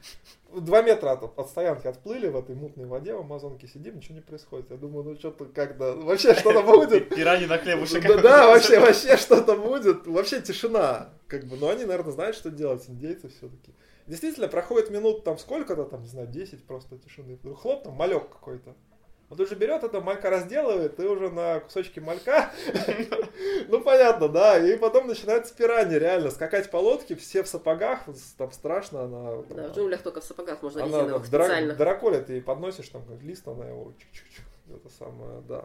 2 метра от стоянки отплыли в этой мутной воде в Амазонке. Сидим, ничего не происходит. Я думаю, что-то как-то... Вообще что-то будет. Пираньи на хлебушек. Да, вообще что-то будет. Вообще тишина. Но они, наверное, знают, что делать, индейцы все-таки. Действительно, проходит минут там сколько-то, там, не знаю, 10 просто тишины. Хлоп, там малек какой-то. Он уже берет это, малька разделывает, и уже на кусочки малька, понятно, да, и потом начинают спирание, реально, скакать по лодке, все в сапогах, там страшно, она... Да, в джунглях только в сапогах можно резиновых специальных. Драколя ты ей подносишь, там, как лист, она его чик-чик-чик, это самое, да.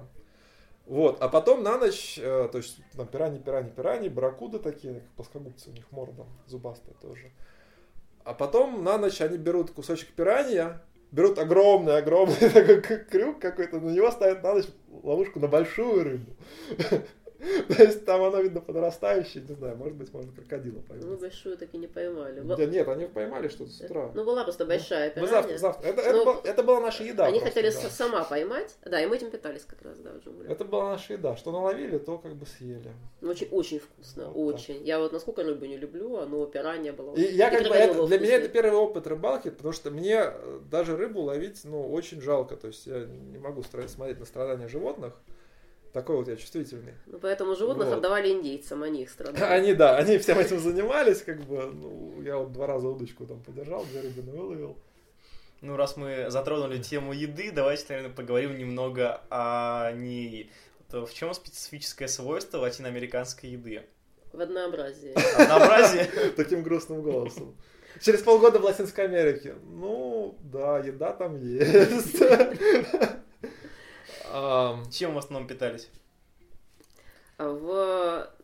Вот, а потом на ночь, то есть, там, пираньи, барракуды такие, как плоскогубцы у них морда, зубастая тоже. А потом на ночь они берут кусочек пиранья, берут огромный такой крюк какой-то, на него ставят на ночь ловушку на большую рыбу. То есть там оно, видно, подрастающее, не знаю, может быть, можно крокодила поймать. Большую так и не поймали. Нет, они поймали что-то с утра. Была просто большая пиранья. Это была наша еда. Они хотели сама поймать, да, и мы этим питались как раз, да, в джунглях. Это была наша еда, что наловили, то как бы съели. Очень вкусно, очень. Я вот насколько рыбу не люблю, но пиранья была очень вкусная. Для меня это первый опыт рыбалки, потому что мне даже рыбу ловить, очень жалко. То есть я не могу смотреть на страдания животных. Такой вот я чувствительный. Поэтому животных отдавали индейцам, они их страдали. Они всем этим занимались, как бы. Я вот 2 раза удочку там подержал, 2 рыбины выловил. Раз мы затронули тему еды, давайте, наверное, поговорим немного о ней. В чем специфическое свойство латиноамериканской еды? В однообразии. Однообразие? Таким грустным голосом. Через полгода в Латинской Америке. Ну, да, еда там есть. Чем в основном питались? Ну,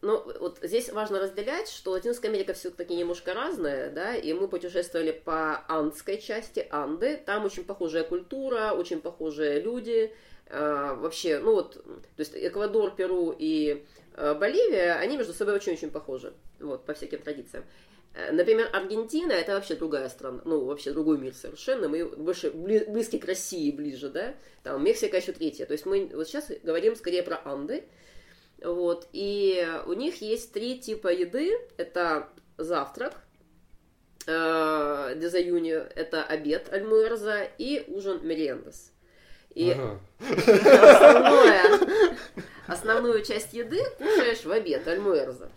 вот здесь важно разделять, что Латинская Америка все-таки немножко разная, да, и мы путешествовали по андской части, Анды, там очень похожая культура, очень похожие люди, вообще, ну вот, то есть Эквадор, Перу и Боливия, они между собой очень-очень похожи, вот, по всяким традициям. Например, Аргентина, это вообще другая страна, ну, вообще другой мир совершенно, мы больше близки к России ближе, да, там Мексика еще третья, то есть мы вот сейчас говорим скорее про Анды. Вот, и у них есть 3 типа еды, это завтрак, дезаюньо, это обед, альмуэрза, и ужин, мерендас. И основную часть еды кушаешь в обед, альмуэрза.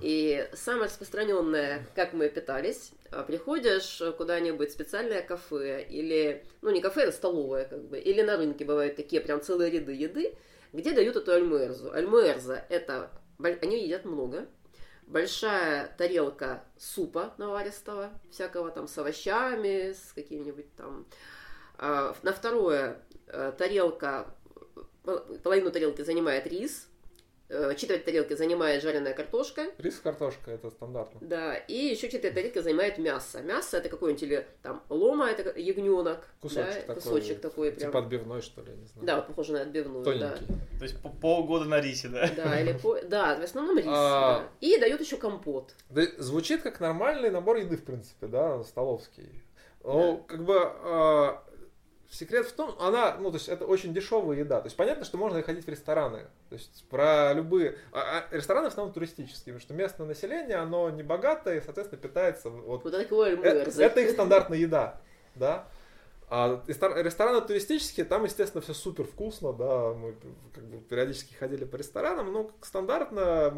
И самое распространенное, как мы питались, приходишь куда-нибудь в специальное кафе, или, ну не кафе, а столовое, как бы, или на рынке бывают такие прям целые ряды еды, где дают эту альмуэрзу. Альмуэрза – это... Они едят много. Большая тарелка супа наваристого, всякого там с овощами, с какими-нибудь там... На второе тарелка... Половину тарелки занимает рис, четверть тарелки занимает жареная картошка. Рис и картошка – это стандартно. Да, и еще 4 тарелки занимает мясо. Мясо – это какой-нибудь или там лома, это ягненок. Кусочек, да? Такой, кусочек такой. Типа прям... отбивной, что ли, не знаю. Да, похоже на отбивную. Тоненький. Да. То есть полгода на рисе, да? Да, или да, в основном рис. Да. И дают еще компот. Да, звучит как нормальный набор еды, в принципе, да, столовский. Ну, да. Как бы... Секрет в том, она, ну, то есть это очень дешевая еда. То есть понятно, что можно ходить в рестораны. То есть про любые... рестораны в основном туристические, потому что местное население, оно не богатое, и, соответственно, питается... Вот... Это их стандартная еда, да. А рестораны туристические, там, естественно, все супер вкусно, да. Мы как бы периодически ходили по ресторанам, но как стандартно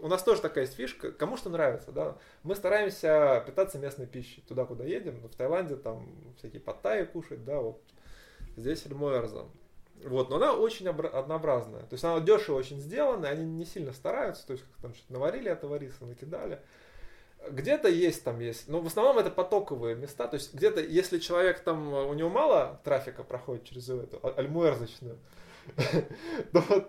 у нас тоже такая есть фишка, кому что нравится, да. Мы стараемся питаться местной пищей, туда, куда едем. В Таиланде там всякие паттайи кушать, да, вот. Здесь альмуэрза. Вот, но она очень однообразная. То есть она дешево очень сделана, они не сильно стараются, то есть как там что-то наварили этого риса, накидали. Где-то есть, там есть, но в основном это потоковые места, то есть где-то, если человек там, у него мало трафика проходит через эту альмуэрзочную,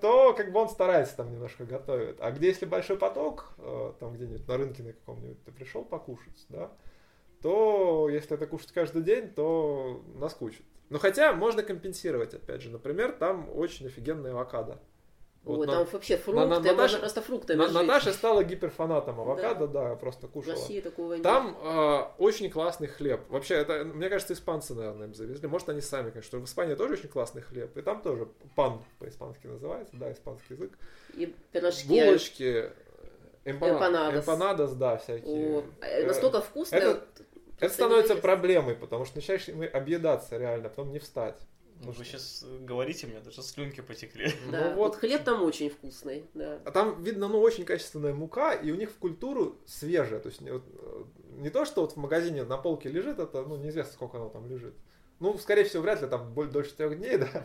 то как бы он старается там немножко готовить. А где, если большой поток, там где-нибудь на рынке на каком-нибудь ты пришел покушать, да, то если это кушать каждый день, то наскучит. Но хотя можно компенсировать, опять же, например, там очень офигенная авокадо. Вот там вообще фрукты, можно просто фруктами жить. Наташа стала гиперфанатом авокадо, да, просто кушала. В России такого нет. Там очень классный хлеб. Вообще, это, мне кажется, испанцы, наверное, им завезли. Может, они сами, конечно. В Испании тоже очень классный хлеб. И там тоже пан по-испански называется, да, испанский язык. И пирожки. Булочки. Эмпанадос, да, всякие. Настолько вкусно. Это становится проблемой, потому что начинаешь объедаться реально, потом не встать. Ну, вы сейчас говорите мне, даже слюнки потекли. Да, ну, вот хлеб там очень вкусный. Да. А там, видно, ну, очень качественная мука, и у них в культуру свежая. То есть не то, что вот в магазине на полке лежит, это, ну, неизвестно, сколько оно там лежит. Ну, скорее всего, вряд ли там дольше 3 дней, да.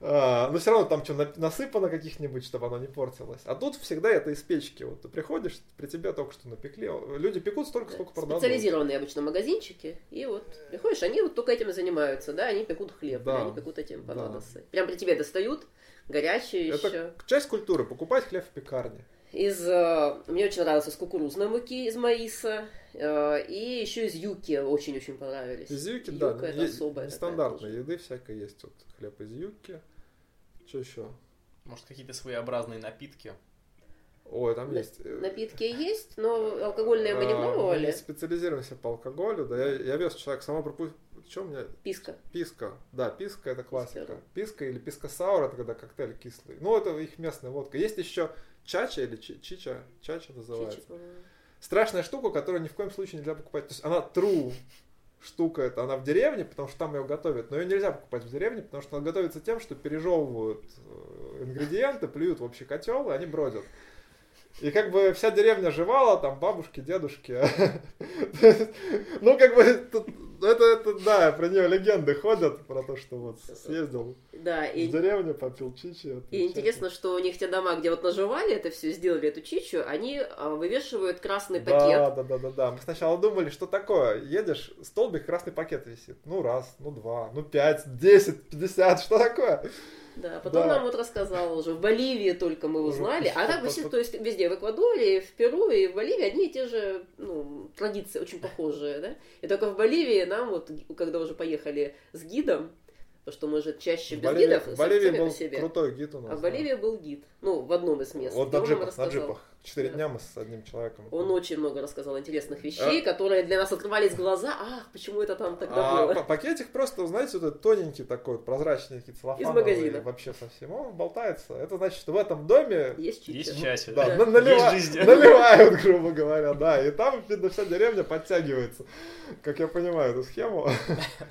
Но все равно там что, насыпано каких-нибудь, чтобы оно не портилось. А тут всегда это из печки. Вот ты приходишь, при тебе только что напекли. Люди пекут столько, сколько продадут. Специализированные обычно магазинчики. И вот приходишь, они вот только этим и занимаются. Да, они пекут хлеб, да. Они пекут эти эмпанадосы. Да. Прям при тебе достают, горячие это еще. Это часть культуры, покупать хлеб в пекарне. Мне очень нравился из кукурузной муки, из маиса. И еще из юки очень-очень понравились. Из юки, да. Юка это особая. Нестандартная еды всякая есть. Вот хлеб из юки. Что еще? Может, какие-то своеобразные напитки? Ой, там есть. Напитки есть, но алкогольные мы не пробовали. Мы специализируемся по алкоголю. Да, я вез человек, сама пропустил. Что у меня? Писка. Писка. Да, писка это классика. Писка или писка-саур, это когда коктейль кислый. Ну, это их местная водка. Есть еще чача или чича. Чача называется. Чича, страшная штука, которую ни в коем случае нельзя покупать. То есть она true штука, это она в деревне, потому что там ее готовят. Но ее нельзя покупать в деревне, потому что она готовится тем, что пережевывают ингредиенты, плюют в общий котел, и они бродят. И как бы вся деревня жевала, там бабушки, дедушки. Ну, как бы Это, да, про нее легенды ходят, про то, что вот съездил да, в деревню, попил чичи. И интересно, что у них те дома, где вот наживали это все, сделали эту чичу, они вывешивают красный пакет. Да. Мы сначала думали, что такое. Едешь, столбик, красный пакет висит. Ну, раз, ну, два, ну, 5, 10, 50, что такое? Да, потом нам вот рассказал уже, в Боливии только мы узнали, а так вообще, то есть везде, в Эквадоре, в Перу и в Боливии одни и те же, ну, традиции очень похожие, да, и только в Боливии нам вот, когда уже поехали с гидом, потому что мы же чаще без гидов. В Боливии был крутой гид у нас. А в Боливии был гид, ну, в одном из мест. Вот на джипах. 4 дня мы с одним человеком. Он очень много рассказал интересных вещей, которые для нас открывались глаза. Ах, почему это там тогда было? Пакетик просто, знаете, вот этот тоненький такой, прозрачный, какие-то целлофановые. Из магазина. Вообще совсем. Он болтается. Это значит, что в этом доме... Есть чаще. Да, наливают, грубо говоря, да. И там, видно, вся деревня подтягивается. Как я понимаю эту схему.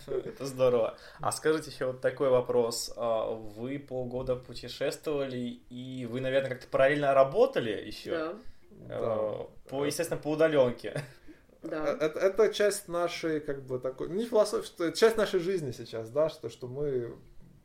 Это здорово. А скажите еще вот такой вопрос. Вы полгода путешествовали, и вы, наверное, как-то параллельно работали еще? Да. Естественно, по удаленке. Да. Это часть нашей, как бы, такой, не философии, что часть нашей жизни сейчас, да, что мы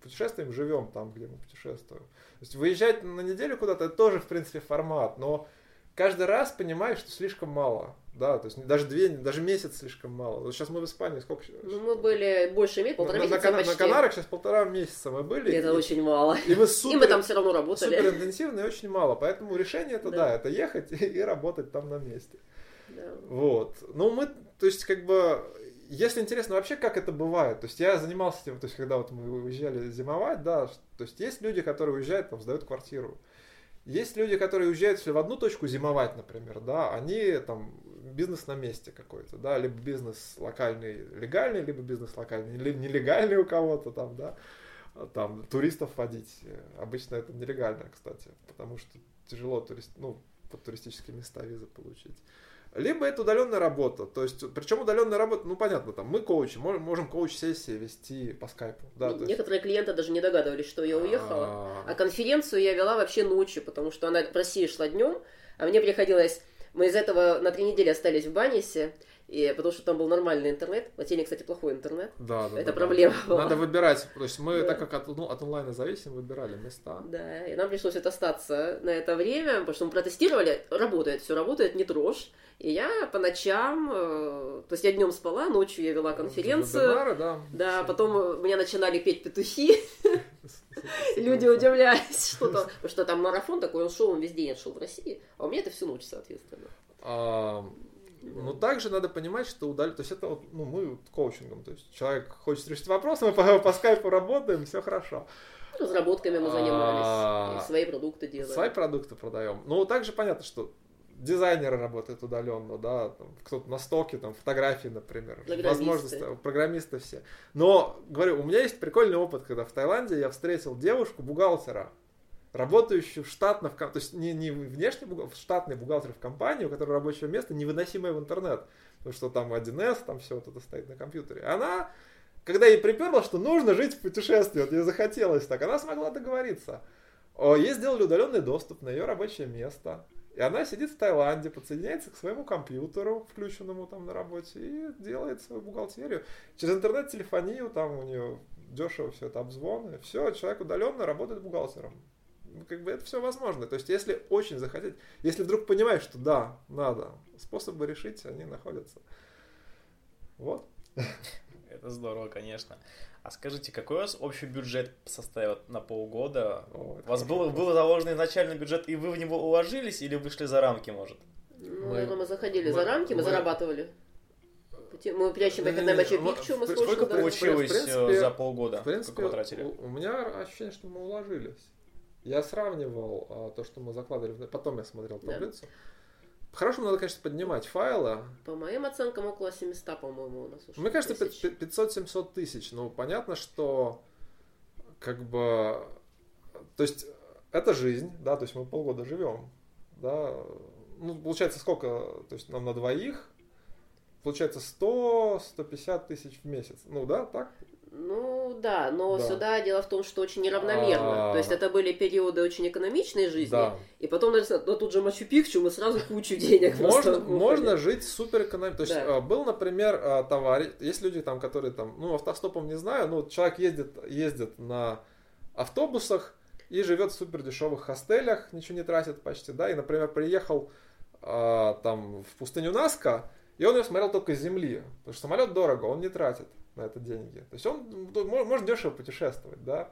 путешествуем, живем там, где мы путешествуем. То есть выезжать на неделю куда-то, это тоже, в принципе, формат, но каждый раз понимаешь, что слишком мало. Да, то есть даже месяц слишком мало. Вот сейчас мы в Испании сколько? Ну, мы были больше месяца, полтора месяца почти. На Канарах сейчас 1,5 месяца мы были. Это очень мало. И мы там все равно работали. Супер интенсивно и очень мало. Поэтому решение это ехать и работать там на месте. Да. Вот. Ну, мы, то есть, как бы, если интересно вообще, как это бывает. То есть, я занимался тем, то есть, когда вот мы уезжали зимовать, да, то есть, есть люди, которые уезжают, там, сдают квартиру. Есть люди, которые уезжают в одну точку зимовать, например, да, они там бизнес на месте какой-то, да, либо бизнес локальный, легальный, либо бизнес локальный, нелегальный у кого-то там, да, там туристов водить, обычно это нелегально, кстати, потому что тяжело под туристические места визы получить. Либо это удаленная работа, то есть, причем удаленная работа, ну понятно, там мы коучи, можем коуч-сессии вести по скайпу. Да, некоторые клиенты даже не догадывались, что я уехала, а конференцию я вела вообще ночью, потому что она в России шла днем, а мне приходилось, мы из этого на 3 недели остались в Банисе, и потому что там был нормальный интернет. В Латинии, кстати, плохой интернет. Это проблема была. Надо выбирать. То есть мы, так как от онлайна зависим, выбирали места. Да, и нам пришлось остаться на это время, потому что мы протестировали. Работает, все работает, не трожь. И я по ночам, то есть я днем спала, ночью я вела конференцию. Вебинары, да. Да, потом меня начинали петь петухи. Люди удивлялись, что там. Потому что там марафон такой, он шел, он весь день шел в России. А у меня это всю ночь, соответственно. Но также надо понимать, что то есть это вот, ну, мы коучингом, то есть человек хочет решить вопрос, мы по скайпу работаем, все хорошо. Разработками мы занимались, свои продукты делаем. Свои продукты продаем. Но также понятно, что дизайнеры работают удаленно, да, там, кто-то на стоке, там, фотографии, например, возможности, программисты все. Но, говорю, у меня есть прикольный опыт, когда в Таиланде я встретил девушку-бухгалтера, работающую штатно, то есть не внешний бухгалтер, штатный бухгалтер в компании, у которой рабочее место невыносимое в интернет, потому что там 1С, там все вот это стоит на компьютере. Она, когда ей приперло, что нужно жить в путешествии, вот ей захотелось так, она смогла договориться. Ей сделали удаленный доступ на ее рабочее место, и она сидит в Таиланде, подсоединяется к своему компьютеру, включенному там на работе, и делает свою бухгалтерию. Через интернет-телефонию там у нее дешево все это обзвон, и все, человек удаленно работает бухгалтером. Как бы это все возможно. То есть, если очень захотеть, если вдруг понимаешь, что да, надо, способы решить, они находятся. Вот. Это здорово, конечно. А скажите, какой у вас общий бюджет составил на полгода? У вас был заложен изначальный бюджет, и вы в него уложились, или вышли за рамки, может? Мы заходили за рамки, мы зарабатывали. Мы прячем это на Мачу-Пикчу, мы слушаем. Сколько получилось за полгода? В принципе, у меня ощущение, что мы уложились. Я сравнивал то, что мы закладывали, потом я смотрел таблицу. Да. Хорошо, надо, конечно, поднимать файлы. По моим оценкам, около 700, по-моему, у нас уже. Мне кажется, 500-700 тысяч. Ну, понятно, что как бы... То есть, это жизнь, да, то есть мы полгода живем, да. Ну, получается, сколько, то есть нам на двоих, получается 100-150 тысяч в месяц. Ну, да, так? Ну да, но да. Сюда дело в том, что очень неравномерно. То есть это были периоды очень экономичной жизни. Да. И потом, ну, тут же Мачу-Пикчу, мы сразу кучу денег. Можно жить супер экономично. То есть да. Был, например, товарищ, есть люди там, которые там, ну, автостопом не знаю, но человек ездит на автобусах и живет в супер дешевых хостелях, ничего не тратит почти, да. И, например, приехал там в пустыню Наска, и он ее смотрел только с земли, потому что самолет дорого, он не тратит на это деньги. То есть он может дешево путешествовать, да.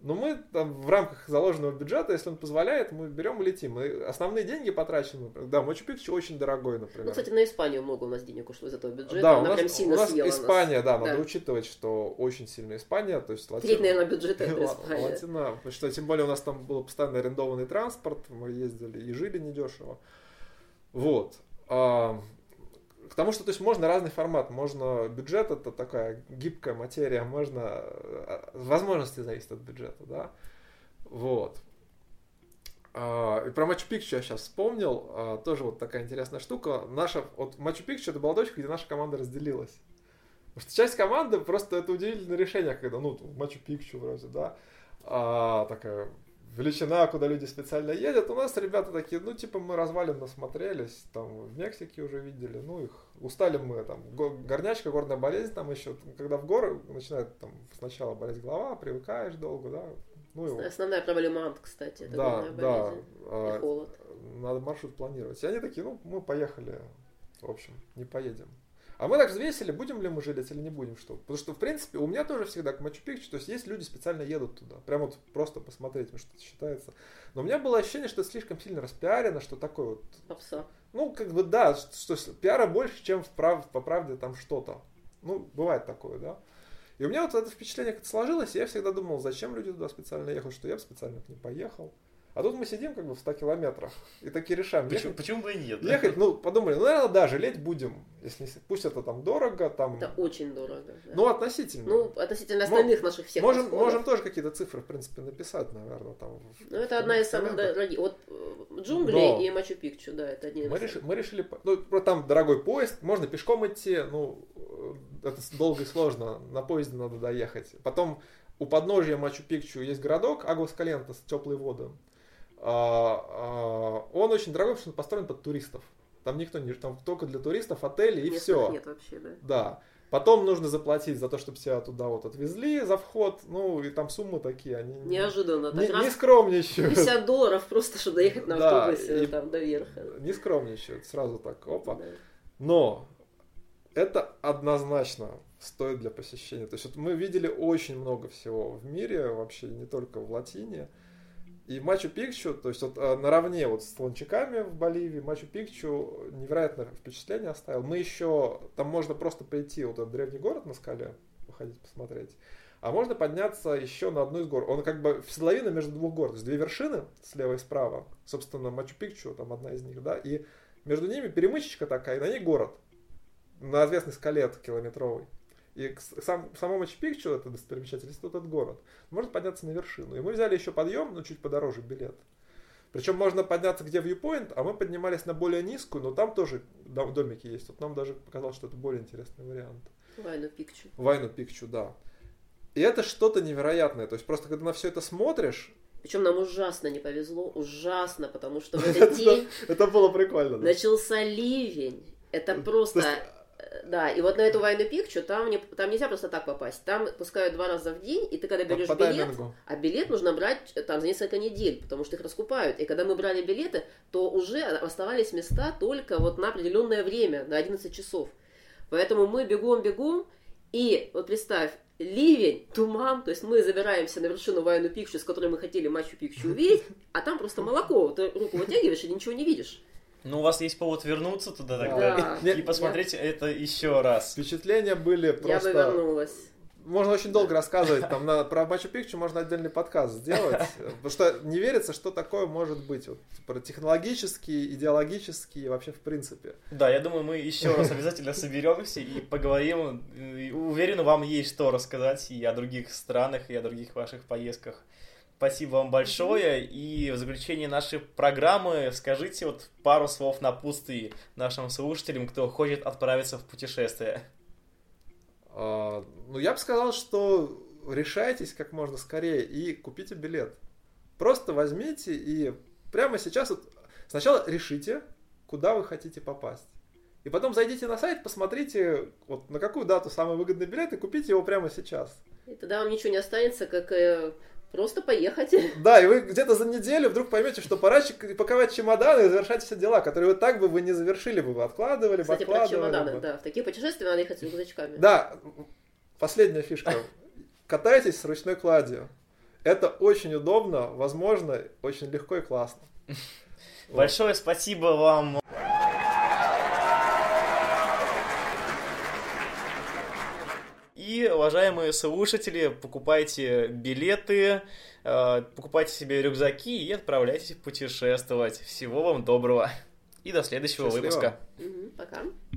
Но мы там в рамках заложенного бюджета, если он позволяет, мы берем и летим. И основные деньги потрачены. Да, Мачу-Пикчу очень дорогой, например. Ну, кстати, на Испанию много у нас денег ушло из этого бюджета. Да, она прям сильно съела нас. Испания, да, надо учитывать, что очень сильно Испания. То есть треть, наверное, бюджета это Испания. Латина, потому что, тем более у нас там был постоянно арендованный транспорт, мы ездили и жили недешево. Вот. К тому, что, то есть, можно разный формат, можно бюджет, это такая гибкая материя, можно, возможности зависят от бюджета, да, вот. И про Мачу-Пикчу я сейчас вспомнил, тоже вот такая интересная штука, наша, вот Мачу-Пикчу это была точка, где наша команда разделилась, потому что часть команды, просто это удивительное решение, когда, ну, Мачу-Пикчу вроде, да, такая величина, куда люди специально едят. У нас ребята такие, ну, типа, мы развалин насмотрелись, там, в Мексике уже видели, ну, их устали мы, там, горнячка, горная болезнь, там, еще, когда в горы начинает, там, сначала болеть голова, привыкаешь долго, да, ну, и вот. Основная проблема, кстати, это горная болезнь и холод. Надо маршрут планировать. И они такие, ну, мы поехали, в общем, не поедем. А мы так взвесили, будем ли мы жалеть или не будем, что. Потому что, в принципе, у меня тоже всегда к Мачу-Пикчу, то есть люди специально едут туда. Прямо вот просто посмотреть, что это считается. Но у меня было ощущение, что это слишком сильно распиарено, что такое вот. Попса. Ну, как бы да, что пиара больше, чем по правде там что-то. Ну, бывает такое, да. И у меня вот это впечатление как-то сложилось, и я всегда думал, зачем люди туда специально ехать, что я бы специально к ним поехал. А тут мы сидим как бы в 100 километрах и такие решаем. Почему бы и нет? Ехать, да? Ну, подумали, ну, наверное, да, жалеть будем. Если, пусть это там дорого, там... Это очень дорого. Да. Ну, относительно. Ну, относительно остальных наших всех расходов. Можем тоже какие-то цифры, в принципе, написать, наверное, там. Ну, это одна из самых дорогих. Вот джунгли и Мачу-Пикчу, да, это одни из самых. Мы решили, ну, там дорогой поезд, можно пешком идти, ну, это долго и сложно, на поезде надо доехать. Потом у подножия Мачу-Пикчу есть городок Агуаскальентес, теплые воды. Он очень дорогой, потому что он построен под туристов. Там никто не живет, там только для туристов отели и все. Нет вообще, да. Да. Потом нужно заплатить за то, чтобы тебя туда вот отвезли за вход. Ну, и там суммы такие, они неожиданно. Не скромничают. $50 просто, чтобы доехать на автобусе там до верха. Не скромничают, сразу так, опа. Да. Но это однозначно стоит для посещения. То есть вот мы видели очень много всего в мире, вообще не только в Латине. И Мачу-Пикчу, то есть вот наравне вот с Лончаками в Боливии, Мачу-Пикчу невероятное впечатление оставил. Мы еще, там можно просто прийти, вот этот древний город на скале, походить, посмотреть, а можно подняться еще на одну из гор. Он как бы седловина между двух гор, то есть две вершины слева и справа, собственно, Мачу-Пикчу, там одна из них, да, и между ними перемычечка такая, и на ней город, на отвесной скале километровой. И само Мачу-Пикчу, это достопримечательность, тут этот город, можно подняться на вершину. И мы взяли еще подъем, но чуть подороже билет. Причем можно подняться где вьюпоинт, а мы поднимались на более низкую, но там тоже домики есть. Вот нам даже показалось, что это более интересный вариант. Вайна-Пикчу. Вайна-Пикчу, да. И это что-то невероятное. То есть просто когда на все это смотришь... Причем нам ужасно не повезло, ужасно, потому что в этот день... Это было прикольно. Начался ливень. Это просто... Да, и вот на эту Вайна-Пикчу там нельзя просто так попасть. Там пускают 2 раза в день, и ты когда берешь билет, а билет нужно брать там за несколько недель, потому что их раскупают. И когда мы брали билеты, то уже оставались места только вот на определенное время, на 11 часов. Поэтому мы бегом-бегом, и вот представь, ливень, туман, то есть мы забираемся на вершину Вайна-Пикчу, с которой мы хотели Мачу-Пикчу увидеть, а там просто молоко, ты руку вытягиваешь и ничего не видишь. Ну, у вас есть повод вернуться туда тогда и посмотреть это еще раз. Впечатления были просто... Я бы вернулась. Можно очень долго рассказывать. Там про Мачу-Пикчу можно отдельный подкаст сделать. Потому что не верится, что такое может быть. Вот, про технологические, идеологические вообще в принципе. Да, я думаю, мы еще раз обязательно соберемся и поговорим. Уверен, вам есть что рассказать и о других странах, и о других ваших поездках. Спасибо вам большое. И в заключение нашей программы скажите вот пару слов напутствий нашим слушателям, кто хочет отправиться в путешествие. Ну, я бы сказал, что решайтесь как можно скорее и купите билет. Просто возьмите и прямо сейчас вот сначала решите, куда вы хотите попасть. И потом зайдите на сайт, посмотрите, вот на какую дату самый выгодный билет, и купите его прямо сейчас. И тогда вам ничего не останется, как просто поехать. Да, и вы где-то за неделю вдруг поймете, что пора паковать чемоданы и завершать все дела, которые вы так бы вы не завершили бы, вы откладывали, кстати, бы откладывали. Про чемоданы, бы. Да. В такие путешествия надо ехать с рюкзачками. Да, последняя фишка. Катайтесь с ручной кладью. Это очень удобно, возможно, очень легко и классно. Большое спасибо вам. И, уважаемые слушатели, покупайте билеты, покупайте себе рюкзаки и отправляйтесь путешествовать. Всего вам доброго. И до следующего Счастливо. Выпуска. Пока.